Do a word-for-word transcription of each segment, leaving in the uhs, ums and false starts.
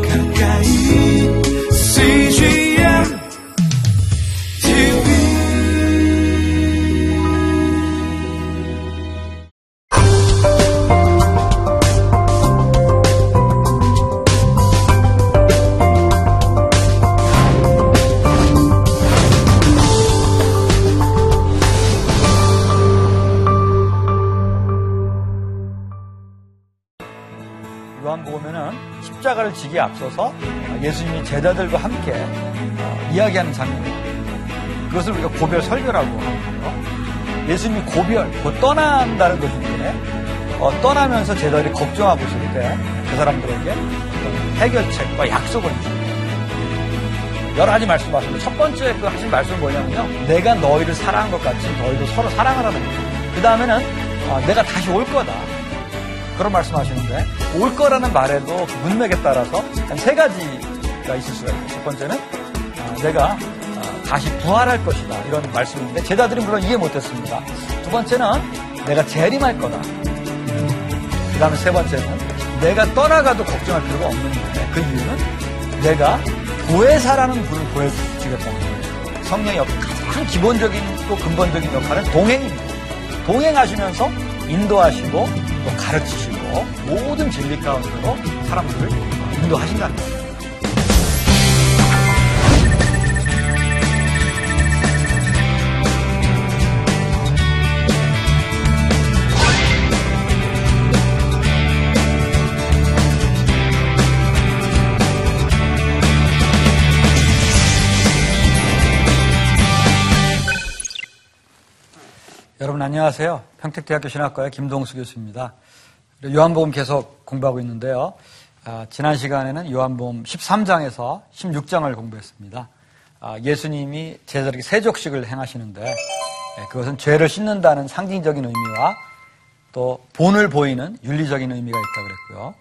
가까이 씨지엔티비 요한복음에는 십자가를 지기에 앞서서 예수님이 제자들과 함께 이야기하는 장면입니다. 그것을 우리가 고별 설교라고 하는데요. 예수님이 고별, 곧 떠난다는 것인데 어, 떠나면서 제자들이 걱정하고 있을 때 그 사람들에게 해결책과 약속을 주십니다. 여러 가지 말씀하셨는데 첫 번째 그 하신 말씀은 뭐냐면요. 내가 너희를 사랑한 것 같이 너희도 서로 사랑하라는 거예요. 그 다음에는 어, 내가 다시 올 거다. 그런 말씀하시는데 올 거라는 말에도 그 문맥에 따라서 한 세 가지가 있을 수가 있어요. 첫 번째는 아, 내가 아, 다시 부활할 것이다 이런 말씀인데 제자들은 물론 이해 못했습니다. 두 번째는 내가 재림할 거다. 그 다음에 세 번째는 내가 떠나가도 걱정할 필요가 없는 건데 그 이유는 내가 보혜사라는 분을 보여주겠다는 거예요. 성령의 가장 기본적인 또 근본적인 역할은 동행입니다. 동행하시면서 인도하시고 또 가르치시고 모든 진리 가운데로 사람들을 인도하신다는 거예요. 여러분 안녕하세요. 평택대학교 신학과의 김동수 교수입니다. 요한복음 계속 공부하고 있는데요. 아, 지난 시간에는 요한복음 십삼 장에서 십육 장을 공부했습니다. 아, 예수님이 제자들에게 세족식을 행하시는데 예, 그것은 죄를 씻는다는 상징적인 의미와 또 본을 보이는 윤리적인 의미가 있다고 그랬고요.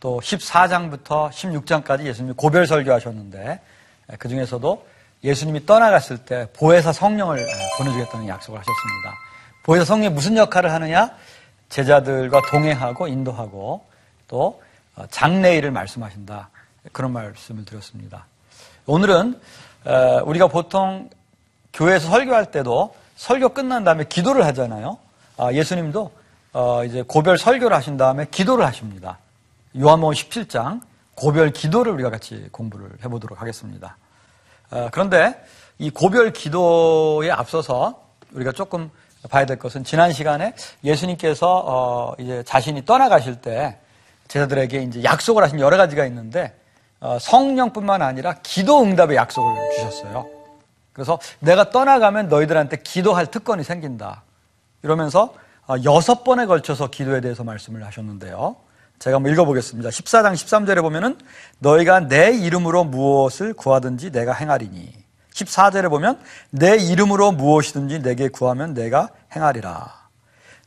또 십사 장부터 십육 장까지 예수님이 고별 설교하셨는데 예, 그 중에서도 예수님이 떠나갔을 때 보혜사 성령을 보내주겠다는 약속을 하셨습니다. 보혜사 성령이 무슨 역할을 하느냐? 제자들과 동행하고 인도하고 또 장래일을 말씀하신다. 그런 말씀을 드렸습니다. 오늘은 우리가 보통 교회에서 설교할 때도 설교 끝난 다음에 기도를 하잖아요. 예수님도 이제 고별 설교를 하신 다음에 기도를 하십니다. 요한복음 십칠 장 고별 기도를 우리가 같이 공부를 해보도록 하겠습니다. 그런데 이 고별 기도에 앞서서 우리가 조금 봐야 될 것은 지난 시간에 예수님께서 어 이제 자신이 떠나가실 때 제자들에게 이제 약속을 하신 여러 가지가 있는데 어 성령뿐만 아니라 기도 응답의 약속을 주셨어요. 그래서 내가 떠나가면 너희들한테 기도할 특권이 생긴다. 이러면서 어 여섯 번에 걸쳐서 기도에 대해서 말씀을 하셨는데요. 제가 한번 읽어보겠습니다. 십사 장 십삼 절에 보면은 너희가 내 이름으로 무엇을 구하든지 내가 행하리니 십사 절에 보면 내 이름으로 무엇이든지 내게 구하면 내가 행하리라.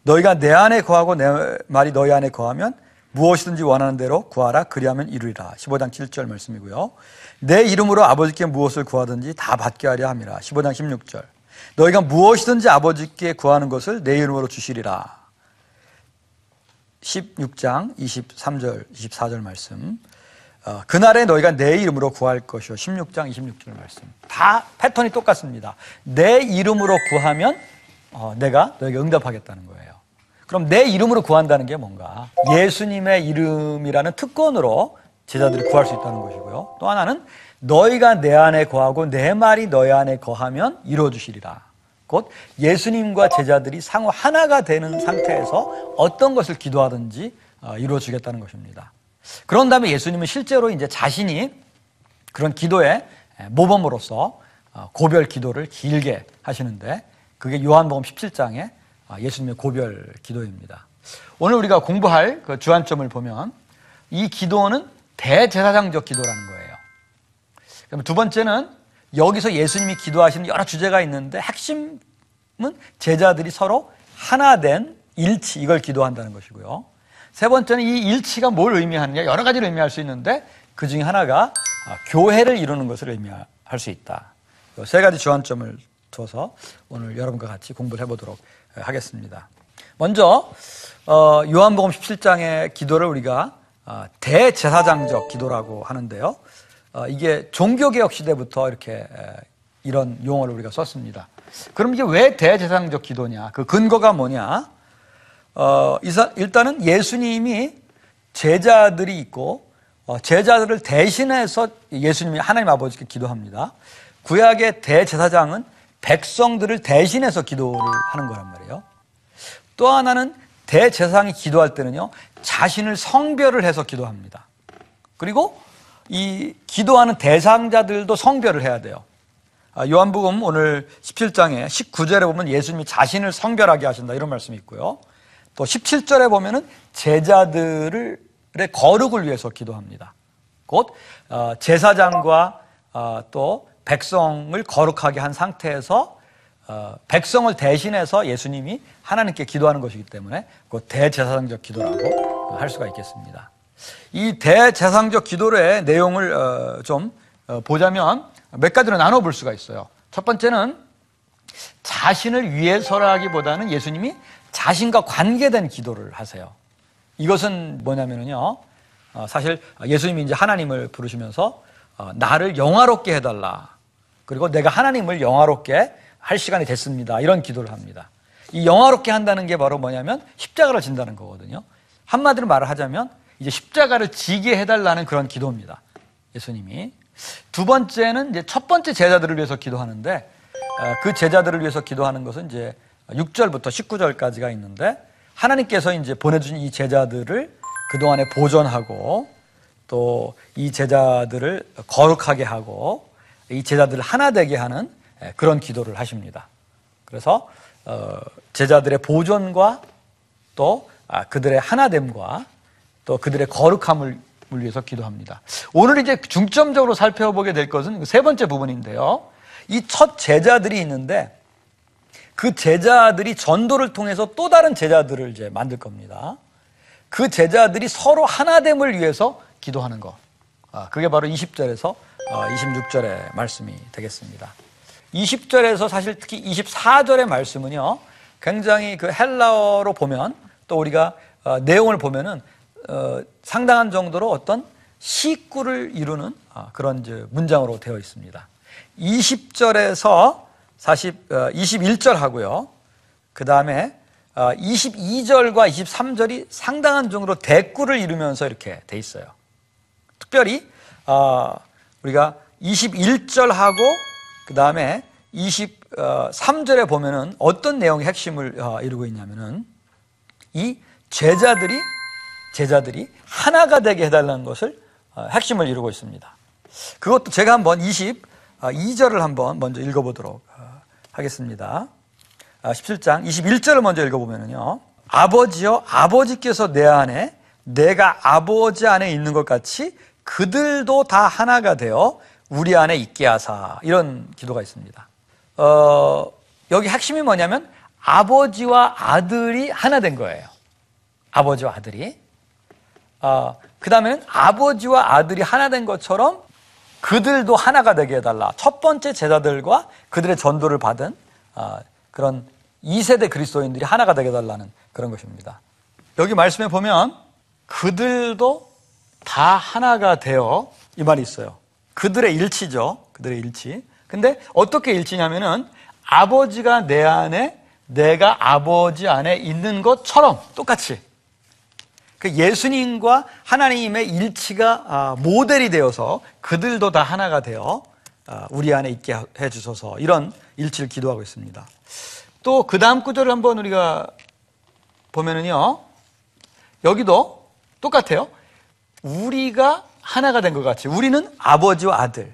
너희가 내 안에 거하고 내 말이 너희 안에 거하면 무엇이든지 원하는 대로 구하라 그리하면 이루리라. 십오 장 칠 절 말씀이고요. 내 이름으로 아버지께 무엇을 구하든지 다 받게 하려 함이라. 십오 장 십육 절 너희가 무엇이든지 아버지께 구하는 것을 내 이름으로 주시리라. 십육 장 이십삼 절, 이십사 절 말씀. 어, 그날에 너희가 내 이름으로 구할 것이요. 십육 장 이십육 절 말씀. 다 패턴이 똑같습니다. 내 이름으로 구하면 어, 내가 너에게 응답하겠다는 거예요. 그럼 내 이름으로 구한다는 게 뭔가? 예수님의 이름이라는 특권으로 제자들이 구할 수 있다는 것이고요. 또 하나는 너희가 내 안에 거하고 내 말이 너희 안에 거하면 이루어주시리라. 곧 예수님과 제자들이 상호 하나가 되는 상태에서 어떤 것을 기도하든지 이루어주겠다는 것입니다. 그런 다음에 예수님은 실제로 이제 자신이 그런 기도의 모범으로서 고별 기도를 길게 하시는데 그게 요한복음 십칠 장의 예수님의 고별 기도입니다. 오늘 우리가 공부할 그 주안점을 보면 이 기도는 대제사장적 기도라는 거예요. 그럼 두 번째는 여기서 예수님이 기도하시는 여러 주제가 있는데 핵심은 제자들이 서로 하나 된 일치, 이걸 기도한다는 것이고요. 세 번째는 이 일치가 뭘 의미하느냐, 여러 가지를 의미할 수 있는데 그 중에 하나가 교회를 이루는 것을 의미할 수 있다. 세 가지 주안점을 둬서 오늘 여러분과 같이 공부를 해보도록 하겠습니다. 먼저 요한복음 십칠 장의 기도를 우리가 대제사장적 기도라고 하는데요. 이게 종교개혁 시대부터 이렇게 이런 용어를 우리가 썼습니다. 그럼 이게 왜 대제사장적 기도냐? 그 근거가 뭐냐? 어, 일단은 예수님이 제자들이 있고 제자들을 대신해서 예수님이 하나님 아버지께 기도합니다. 구약의 대제사장은 백성들을 대신해서 기도를 하는 거란 말이에요. 또 하나는 대제사장이 기도할 때는요, 자신을 성별을 해서 기도합니다. 그리고 이 기도하는 대상자들도 성별을 해야 돼요. 요한복음 오늘 십칠 장에 십구 절에 보면 예수님이 자신을 성별하게 하신다 이런 말씀이 있고요. 또 십칠 절에 보면은 제자들의 거룩을 위해서 기도합니다. 곧 제사장과 또 백성을 거룩하게 한 상태에서 백성을 대신해서 예수님이 하나님께 기도하는 것이기 때문에 그 대제사장적 기도라고 할 수가 있겠습니다. 이 대제사장적 기도의 내용을 좀 보자면 몇 가지로 나눠볼 수가 있어요. 첫 번째는 자신을 위해서라기보다는 예수님이 자신과 관계된 기도를 하세요. 이것은 뭐냐면요, 사실 예수님이 이제 하나님을 부르시면서 나를 영화롭게 해달라, 그리고 내가 하나님을 영화롭게 할 시간이 됐습니다, 이런 기도를 합니다. 이 영화롭게 한다는 게 바로 뭐냐면 십자가를 진다는 거거든요. 한마디로 말을 하자면 이제 십자가를 지게 해달라는 그런 기도입니다, 예수님이. 두 번째는 이제 첫 번째 제자들을 위해서 기도하는데, 그 제자들을 위해서 기도하는 것은 이제 육 절부터 십구 절까지가 있는데, 하나님께서 이제 보내주신 이 제자들을 그동안에 보존하고 또 이 제자들을 거룩하게 하고 이 제자들을 하나 되게 하는 그런 기도를 하십니다. 그래서 제자들의 보존과 또 그들의 하나됨과 또 그들의 거룩함을 위해서 기도합니다. 오늘 이제 중점적으로 살펴보게 될 것은 세 번째 부분인데요, 이 첫 제자들이 있는데 그 제자들이 전도를 통해서 또 다른 제자들을 이제 만들 겁니다. 그 제자들이 서로 하나됨을 위해서 기도하는 것, 그게 바로 이십 절에서 이십육 절의 말씀이 되겠습니다. 이십 절에서 사실 특히 이십사 절의 말씀은요, 굉장히 그 헬라어로 보면 또 우리가 내용을 보면은 어, 상당한 정도로 어떤 식구를 이루는 그런 문장으로 되어 있습니다. 이십 절에서 사십, 이십일 절 하고요, 그 다음에 이십이 절과 이십삼 절이 상당한 정도로 대꾸를 이루면서 이렇게 돼 있어요. 특별히 우리가 이십일 절하고 그 다음에 이십삼 절에 보면은 어떤 내용의 핵심을 이루고 있냐면은 이 제자들이 제자들이 하나가 되게 해달라는 것을 핵심을 이루고 있습니다. 그것도 제가 한번 이십이 절을 한번 먼저 읽어보도록 하겠습니다. 십칠 장 이십일 절을 먼저 읽어보면요, 아버지여 아버지께서 내 안에 내가 아버지 안에 있는 것 같이 그들도 다 하나가 되어 우리 안에 있게 하사, 이런 기도가 있습니다. 어, 여기 핵심이 뭐냐면 아버지와 아들이 하나 된 거예요. 아버지와 아들이 어, 그 다음에는 아버지와 아들이 하나 된 것처럼 그들도 하나가 되게 해달라. 첫 번째 제자들과 그들의 전도를 받은 어, 그런 이 세대 그리스도인들이 하나가 되게 해달라는 그런 것입니다. 여기 말씀에 보면 그들도 다 하나가 되어, 이 말이 있어요. 그들의 일치죠. 그들의 일치. 근데 어떻게 일치냐면은 아버지가 내 안에 내가 아버지 안에 있는 것처럼 똑같이 예수님과 하나님의 일치가 모델이 되어서 그들도 다 하나가 되어 우리 안에 있게 해주소서, 이런 일치를 기도하고 있습니다. 또 그 다음 구절을 한번 우리가 보면은요, 여기도 똑같아요. 우리가 하나가 된 것 같이, 우리는 아버지와 아들,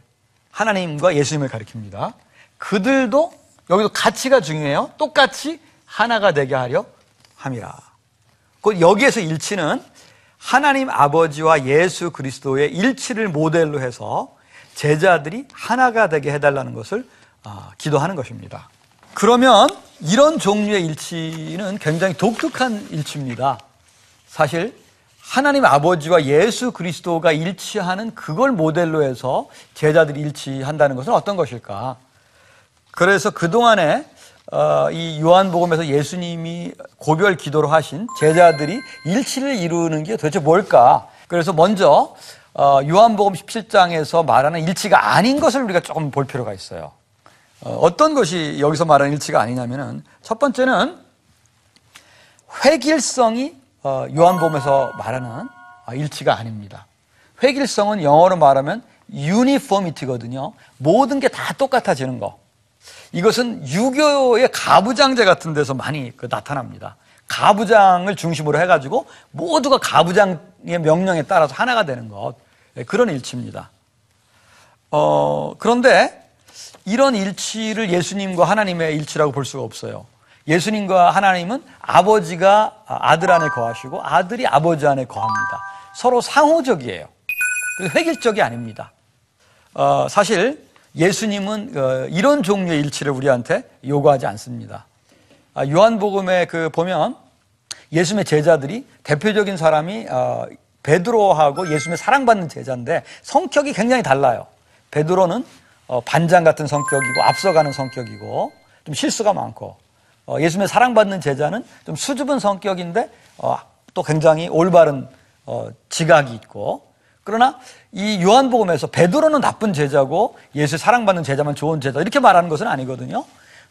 하나님과 예수님을 가리킵니다. 그들도, 여기도 가치가 중요해요. 똑같이 하나가 되게 하려 함이라. 곧 여기에서 일치는 하나님 아버지와 예수 그리스도의 일치를 모델로 해서 제자들이 하나가 되게 해달라는 것을 기도하는 것입니다. 그러면 이런 종류의 일치는 굉장히 독특한 일치입니다. 사실 하나님 아버지와 예수 그리스도가 일치하는 그걸 모델로 해서 제자들이 일치한다는 것은 어떤 것일까? 그래서 그동안에 어, 이 요한복음에서 예수님이 고별 기도로 하신 제자들이 일치를 이루는 게 도대체 뭘까? 그래서 먼저 어, 요한복음 십칠 장에서 말하는 일치가 아닌 것을 우리가 조금 볼 필요가 있어요. 어, 어떤 것이 여기서 말하는 일치가 아니냐면은, 첫 번째는 획일성이 어, 요한복음에서 말하는 어, 일치가 아닙니다. 획일성은 영어로 말하면 유니포미티거든요. 모든 게 다 똑같아지는 거. 이것은 유교의 가부장제 같은 데서 많이 그 나타납니다. 가부장을 중심으로 해가지고 모두가 가부장의 명령에 따라서 하나가 되는 것, 그런 일치입니다. 어, 그런데 이런 일치를 예수님과 하나님의 일치라고 볼 수가 없어요. 예수님과 하나님은 아버지가 아들 안에 거하시고 아들이 아버지 안에 거합니다. 서로 상호적이에요. 획일적이 아닙니다. 어, 사실 예수님은 이런 종류의 일치를 우리한테 요구하지 않습니다. 요한복음에 그 보면 예수님의 제자들이, 대표적인 사람이 베드로하고 예수님의 사랑받는 제자인데 성격이 굉장히 달라요. 베드로는 반장 같은 성격이고 앞서가는 성격이고 좀 실수가 많고, 예수님의 사랑받는 제자는 좀 수줍은 성격인데 또 굉장히 올바른 지각이 있고. 그러나 이 요한복음에서 베드로는 나쁜 제자고 예수의 사랑받는 제자만 좋은 제자, 이렇게 말하는 것은 아니거든요.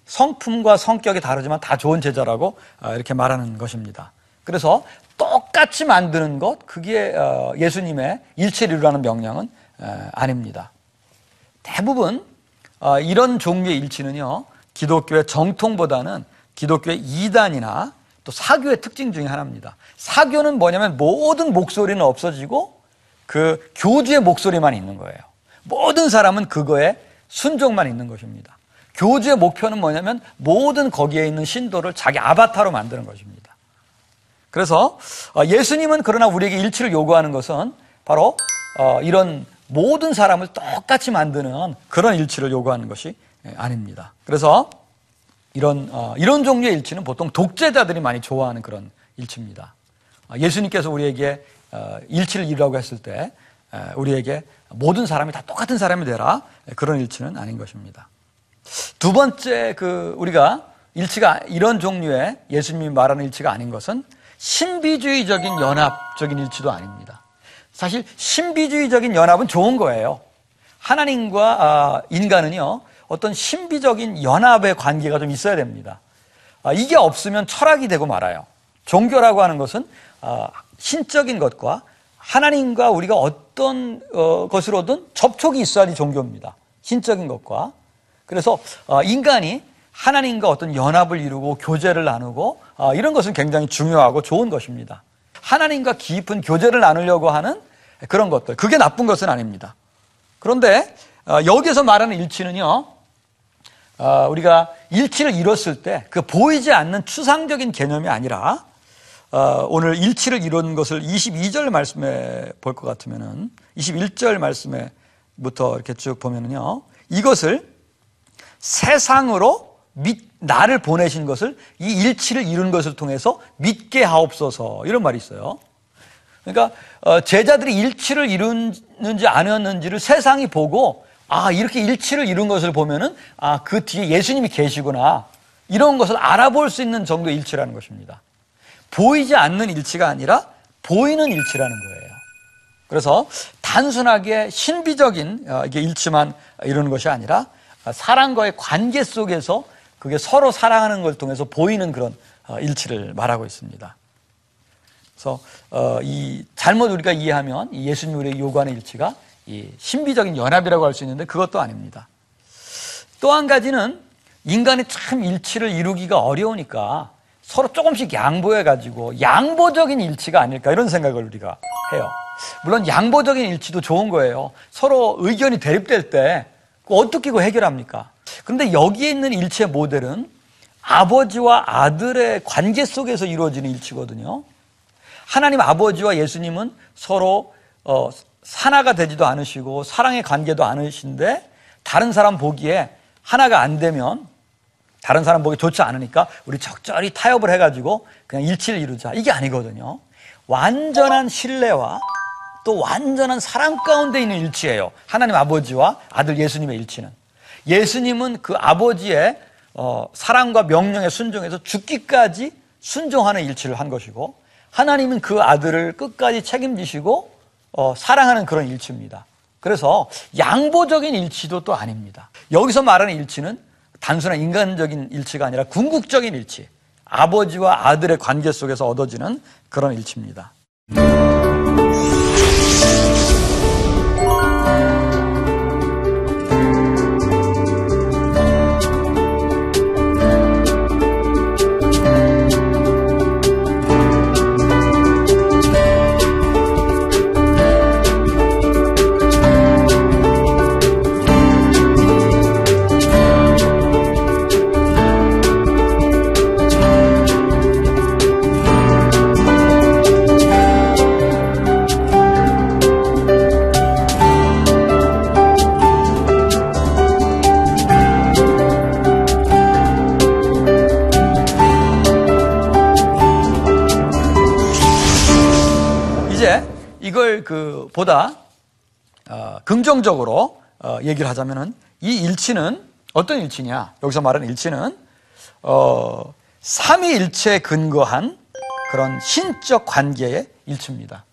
성품과 성격이 다르지만 다 좋은 제자라고 이렇게 말하는 것입니다. 그래서 똑같이 만드는 것, 그게 예수님의 일치를 이루라는 명령은 아닙니다. 대부분 이런 종류의 일치는요, 기독교의 정통보다는 기독교의 이단이나 또 사교의 특징 중에 하나입니다. 사교는 뭐냐면 모든 목소리는 없어지고 그 교주의 목소리만 있는 거예요. 모든 사람은 그거에 순종만 있는 것입니다. 교주의 목표는 뭐냐면 모든 거기에 있는 신도를 자기 아바타로 만드는 것입니다. 그래서 예수님은, 그러나 우리에게 일치를 요구하는 것은 바로 이런 모든 사람을 똑같이 만드는 그런 일치를 요구하는 것이 아닙니다. 그래서 이런, 이런 종류의 일치는 보통 독재자들이 많이 좋아하는 그런 일치입니다. 예수님께서 우리에게 일치를 이루라고 했을 때 우리에게 모든 사람이 다 똑같은 사람이 되라, 그런 일치는 아닌 것입니다. 두 번째, 그 우리가 일치가, 이런 종류의 예수님이 말하는 일치가 아닌 것은 신비주의적인 연합적인 일치도 아닙니다. 사실 신비주의적인 연합은 좋은 거예요. 하나님과 인간은요, 어떤 신비적인 연합의 관계가 좀 있어야 됩니다. 이게 없으면 철학이 되고 말아요. 종교라고 하는 것은 신적인 것과 하나님과 우리가 어떤 것으로든 접촉이 있어야지 종교입니다. 신적인 것과. 그래서 인간이 하나님과 어떤 연합을 이루고 교제를 나누고, 이런 것은 굉장히 중요하고 좋은 것입니다. 하나님과 깊은 교제를 나누려고 하는 그런 것들, 그게 나쁜 것은 아닙니다. 그런데 여기에서 말하는 일치는요, 우리가 일치를 이뤘을 때 그 보이지 않는 추상적인 개념이 아니라, 어, 오늘 일치를 이룬 것을 이십이 절 말씀에 볼 것 같으면은, 이십일 절 말씀에부터 이렇게 쭉 보면은요, 이것을 세상으로 믿, 나를 보내신 것을, 이 일치를 이룬 것을 통해서 믿게 하옵소서, 이런 말이 있어요. 그러니까 어, 제자들이 일치를 이루는지 아니었는지를 세상이 보고, 아, 이렇게 일치를 이룬 것을 보면은, 아, 그 뒤에 예수님이 계시구나, 이런 것을 알아볼 수 있는 정도의 일치라는 것입니다. 보이지 않는 일치가 아니라 보이는 일치라는 거예요. 그래서 단순하게 신비적인 이게 일치만 이루는 것이 아니라 사람과의 관계 속에서 그게 서로 사랑하는 걸 통해서 보이는 그런 일치를 말하고 있습니다. 그래서 이 잘못 우리가 이해하면 예수님이 우리에게 요구하는 일치가 이 신비적인 연합이라고 할 수 있는데, 그것도 아닙니다. 또 한 가지는 인간이 참 일치를 이루기가 어려우니까 서로 조금씩 양보해가지고 양보적인 일치가 아닐까, 이런 생각을 우리가 해요. 물론 양보적인 일치도 좋은 거예요. 서로 의견이 대립될 때 어떻게 그거 해결합니까? 그런데 여기에 있는 일치의 모델은 아버지와 아들의 관계 속에서 이루어지는 일치거든요. 하나님 아버지와 예수님은 서로 어, 하나가 되지도 않으시고 사랑의 관계도 않으신데, 다른 사람 보기에 하나가 안 되면, 다른 사람 보기 좋지 않으니까 우리 적절히 타협을 해가지고 그냥 일치를 이루자, 이게 아니거든요. 완전한 신뢰와 또 완전한 사랑 가운데 있는 일치예요. 하나님 아버지와 아들 예수님의 일치는, 예수님은 그 아버지의 어, 사랑과 명령에 순종해서 죽기까지 순종하는 일치를 한 것이고, 하나님은 그 아들을 끝까지 책임지시고 어, 사랑하는 그런 일치입니다. 그래서 양보적인 일치도 또 아닙니다. 여기서 말하는 일치는 단순한 인간적인 일치가 아니라 궁극적인 일치, 아버지와 아들의 관계 속에서 얻어지는 그런 일치입니다. 이걸 그 보다 어, 긍정적으로 어, 얘기를 하자면은 이 일치는 어떤 일치냐? 여기서 말하는 일치는 어, 삼위일체에 근거한 그런 신적 관계의 일치입니다.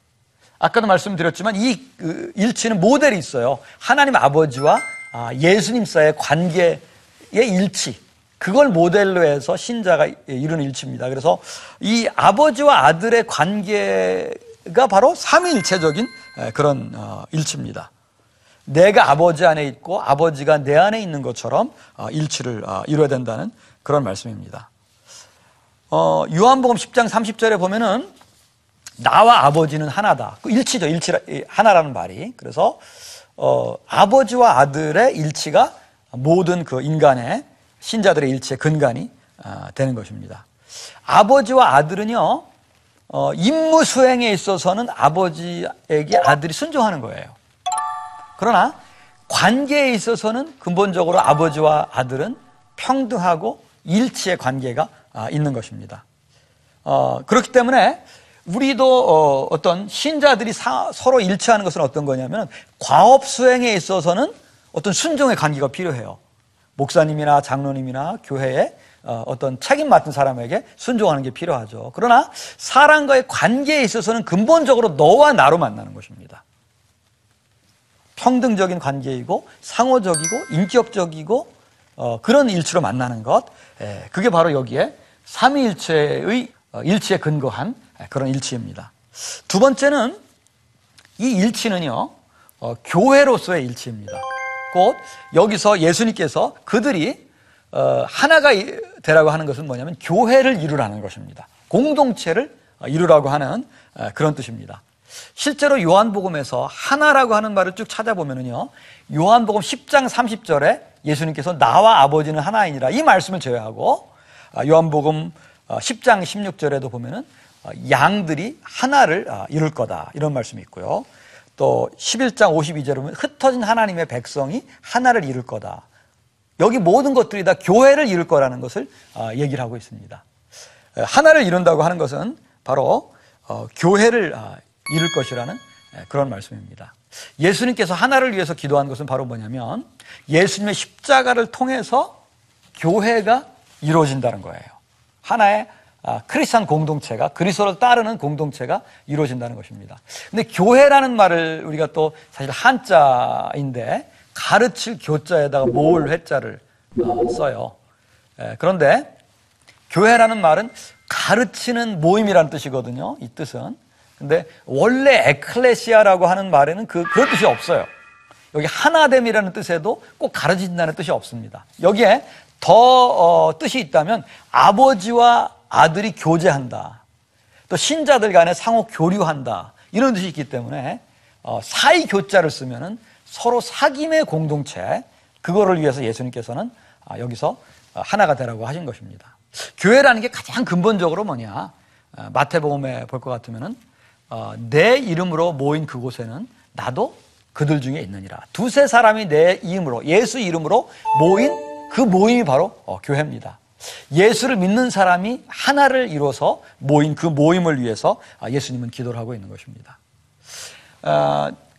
아까도 말씀드렸지만 이 그, 일치는 모델이 있어요. 하나님 아버지와 아, 예수님 사이의 관계의 일치. 그걸 모델로 해서 신자가 이루는 일치입니다. 그래서 이 아버지와 아들의 관계 가 바로 삼위일체적인 그런 일치입니다. 내가 아버지 안에 있고 아버지가 내 안에 있는 것처럼 일치를 이루어야 된다는 그런 말씀입니다. 어, 요한복음 십 장 삼십 절에 보면은 나와 아버지는 하나다. 일치죠. 일치 하나라는 말이. 그래서 어, 아버지와 아들의 일치가 모든 그 인간의 신자들의 일치의 근간이 어, 되는 것입니다. 아버지와 아들은요. 어, 임무 수행에 있어서는 아버지에게 아들이 순종하는 거예요. 그러나 관계에 있어서는 근본적으로 아버지와 아들은 평등하고 일치의 관계가 아, 있는 것입니다. 어, 그렇기 때문에 우리도 어, 어떤 신자들이 사, 서로 일치하는 것은 어떤 거냐면 과업 수행에 있어서는 어떤 순종의 관계가 필요해요. 목사님이나 장로님이나 교회에 어떤 책임 맡은 사람에게 순종하는 게 필요하죠. 그러나 사람과의 관계에 있어서는 근본적으로 너와 나로 만나는 것입니다. 평등적인 관계이고 상호적이고 인격적이고 어, 그런 일치로 만나는 것, 예, 그게 바로 여기에 삼위일체의 일치에 근거한 그런 일치입니다. 두 번째는 이 일치는요 어, 교회로서의 일치입니다. 곧 여기서 예수님께서 그들이 어, 하나가 되라고 하는 것은 뭐냐면 교회를 이루라는 것입니다. 공동체를 이루라고 하는 그런 뜻입니다. 실제로 요한복음에서 하나라고 하는 말을 쭉 찾아보면요 요한복음 십 장 삼십 절에 예수님께서 나와 아버지는 하나이니라 이 말씀을 제외하고 요한복음 십 장 십육 절에도 보면은 양들이 하나를 이룰 거다 이런 말씀이 있고요. 또 십일 장 오십이 절에 보면 흩어진 하나님의 백성이 하나를 이룰 거다. 여기 모든 것들이 다 교회를 이룰 거라는 것을 얘기를 하고 있습니다. 하나를 이룬다고 하는 것은 바로 교회를 이룰 것이라는 그런 말씀입니다. 예수님께서 하나를 위해서 기도한 것은 바로 뭐냐면 예수님의 십자가를 통해서 교회가 이루어진다는 거예요. 하나의 크리스찬 공동체가, 그리스도를 따르는 공동체가 이루어진다는 것입니다. 근데 교회라는 말을 우리가 또 사실 한자인데 가르칠 교자에다가 모을 회자를 써요. 그런데 교회라는 말은 가르치는 모임이라는 뜻이거든요. 이 뜻은. 근데 원래 에클레시아라고 하는 말에는 그, 그런 뜻이 없어요. 여기 하나됨이라는 뜻에도 꼭 가르친다는 뜻이 없습니다. 여기에 더 어, 뜻이 있다면 아버지와 아들이 교제한다. 또 신자들 간에 상호 교류한다. 이런 뜻이 있기 때문에 어, 사이 교자를 쓰면은 서로 사귐의 공동체, 그거를 위해서 예수님께서는 여기서 하나가 되라고 하신 것입니다. 교회라는 게 가장 근본적으로 뭐냐, 마태복음에 볼 것 같으면은 내 이름으로 모인 그곳에는 나도 그들 중에 있느니라. 두세 사람이 내 이름으로, 예수 이름으로 모인 그 모임이 바로 교회입니다. 예수를 믿는 사람이 하나를 이뤄서 모인 그 모임을 위해서 예수님은 기도를 하고 있는 것입니다.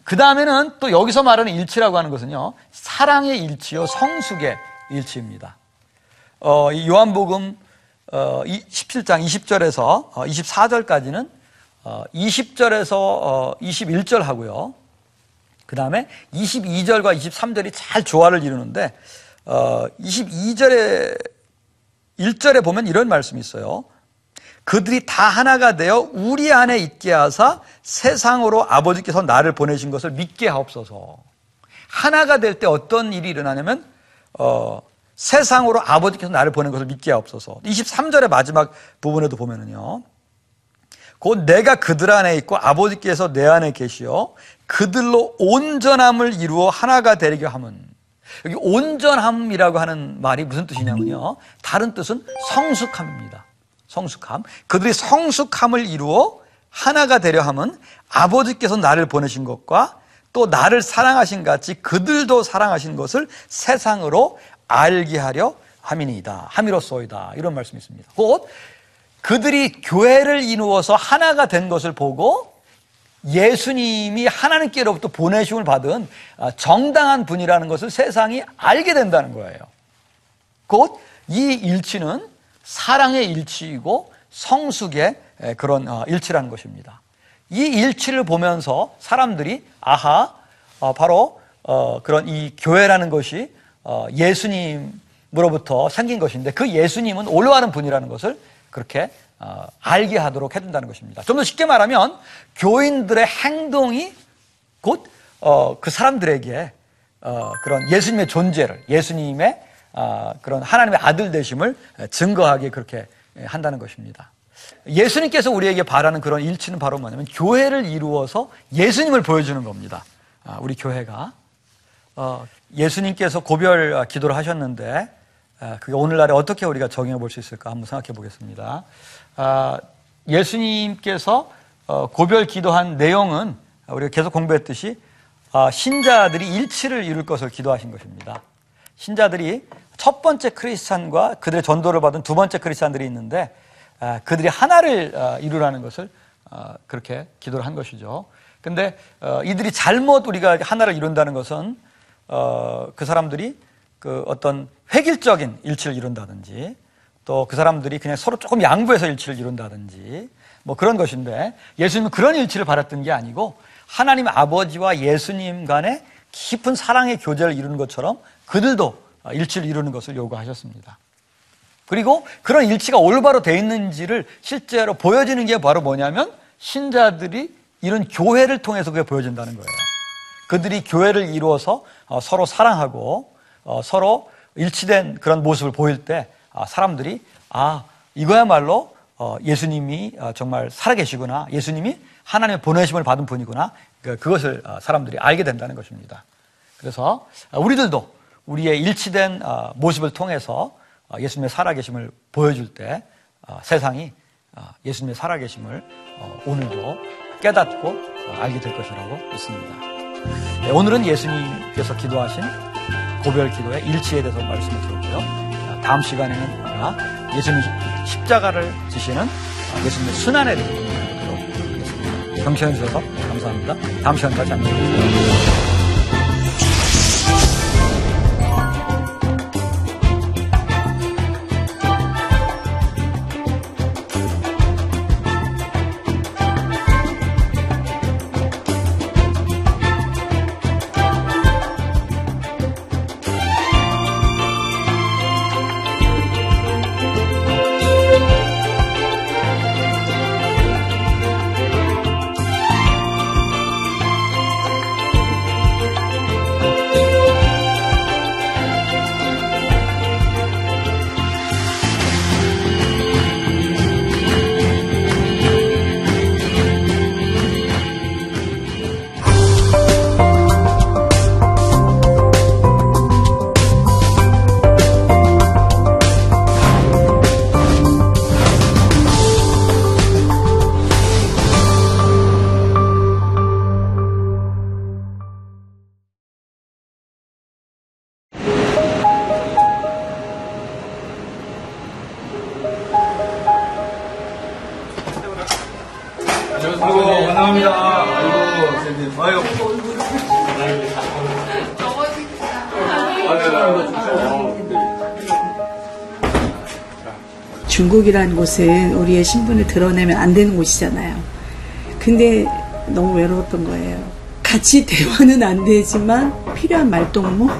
그 다음에는 또 여기서 말하는 일치라고 하는 것은요 사랑의 일치요 성숙의 일치입니다. 어, 이 요한복음 어, 십칠 장 이십 절에서 이십사 절까지는 이십 절에서 이십일 절 하고요, 그 다음에 이십이 절과 이십삼 절이 잘 조화를 이루는데, 이십이 절에 일 절에 보면 이런 말씀이 있어요. 그들이 다 하나가 되어 우리 안에 있게 하사 세상으로 아버지께서 나를 보내신 것을 믿게 하옵소서. 하나가 될 때 어떤 일이 일어나냐면 어, 세상으로 아버지께서 나를 보낸 것을 믿게 하옵소서. 이십삼 절의 마지막 부분에도 보면은요, 곧 내가 그들 안에 있고 아버지께서 내 안에 계시어 그들로 온전함을 이루어 하나가 되리게 함은. 여기 온전함이라고 하는 말이 무슨 뜻이냐면요, 다른 뜻은 성숙함입니다. 성숙함. 그들이 성숙함을 이루어 하나가 되려 함은 아버지께서 나를 보내신 것과 또 나를 사랑하신 같이 그들도 사랑하신 것을 세상으로 알게 하려 함이니이다. 함이로소이다. 이런 말씀이 있습니다. 곧 그들이 교회를 이루어서 하나가 된 것을 보고 예수님이 하나님께로부터 보내심을 받은 정당한 분이라는 것을 세상이 알게 된다는 거예요. 곧 이 일치는 사랑의 일치이고 성숙의 그런 일치라는 것입니다. 이 일치를 보면서 사람들이 아하, 바로 그런 이 교회라는 것이 예수님으로부터 생긴 것인데 그 예수님은 올라가는 분이라는 것을 그렇게 어, 알게 하도록 해준다는 것입니다. 좀 더 쉽게 말하면 교인들의 행동이 곧 어, 그 사람들에게 어, 그런 예수님의 존재를, 예수님의 어, 그런 하나님의 아들 되심을 증거하게 그렇게 한다는 것입니다. 예수님께서 우리에게 바라는 그런 일치는 바로 뭐냐면 교회를 이루어서 예수님을 보여주는 겁니다. 아, 우리 교회가 어, 예수님께서 고별 기도를 하셨는데 그게 오늘날에 어떻게 우리가 적용해 볼 수 있을까 한번 생각해 보겠습니다. 예수님께서 고별 기도한 내용은 우리가 계속 공부했듯이 신자들이 일치를 이룰 것을 기도하신 것입니다. 신자들이 첫 번째 크리스찬과 그들의 전도를 받은 두 번째 크리스찬들이 있는데 그들이 하나를 이루라는 것을 그렇게 기도를 한 것이죠. 그런데 이들이 잘못 우리가 하나를 이룬다는 것은 그 사람들이 그 어떤 획일적인 일치를 이룬다든지 또 그 사람들이 그냥 서로 조금 양보해서 일치를 이룬다든지 뭐 그런 것인데, 예수님은 그런 일치를 바랐던 게 아니고 하나님 아버지와 예수님 간의 깊은 사랑의 교제를 이루는 것처럼 그들도 일치를 이루는 것을 요구하셨습니다. 그리고 그런 일치가 올바로 돼 있는지를 실제로 보여지는 게 바로 뭐냐면 신자들이 이런 교회를 통해서 그게 보여진다는 거예요. 그들이 교회를 이루어서 서로 사랑하고 어, 서로 일치된 그런 모습을 보일 때 아, 사람들이 아, 이거야말로 어, 예수님이 어, 정말 살아계시구나, 예수님이 하나님의 보내심을 받은 분이구나, 그, 그것을 어, 사람들이 알게 된다는 것입니다. 그래서 어, 우리들도 우리의 일치된 어, 모습을 통해서 어, 예수님의 살아계심을 보여줄 때 어, 세상이 어, 예수님의 살아계심을 어, 오늘도 깨닫고 어, 알게 될 것이라고 믿습니다. 네, 오늘은 예수님께서 기도하신 고별 기도의 일치에 대해서 말씀을 드렸고요. 다음 시간에는 우리가 예수님 십자가를 지시는 예수님의 순환에 대해서 보도록 하겠습니다. 경청해 주셔서 감사합니다. 다음 시간까지 안녕. 중국이라는 곳은 우리의 신분을 드러내면 안 되는 곳이잖아요. 근데 너무 외로웠던 거예요. 같이 대화는 안 되지만 필요한 말동무?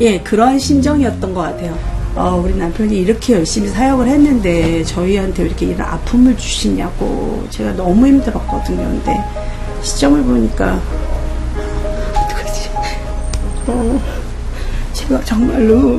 예, 그러한 심정이었던 것 같아요. 어, 우리 남편이 이렇게 열심히 사역을 했는데 저희한테 왜 이렇게 이런 아픔을 주시냐고 제가 너무 힘들었거든요. 근데 시점을 보니까 어떡하지? 어, 제가 정말로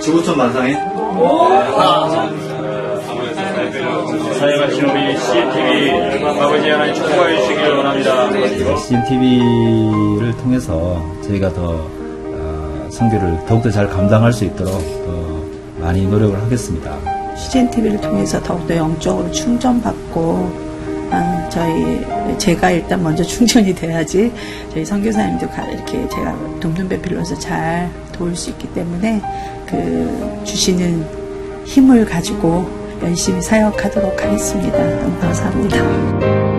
지구촌 만상에 사회가 신호비 씨지엔티비 아버지 하나님 축복하여 주시길 원합니다. 씨지엔티비를 통해서 저희가 더 선교를 더욱더 잘 감당할 수 있도록 더 많이 노력을 하겠습니다. 씨지엔티비를 통해서 더욱더 영적으로 충전받고 아, 저희 제가 일단 먼저 충전이 돼야지 저희 선교사님도 이렇게 제가 돕는 배 빌려서 잘 도울 수 있기 때문에 그 주시는 힘을 가지고 열심히 사역하도록 하겠습니다. 너무 감사합니다.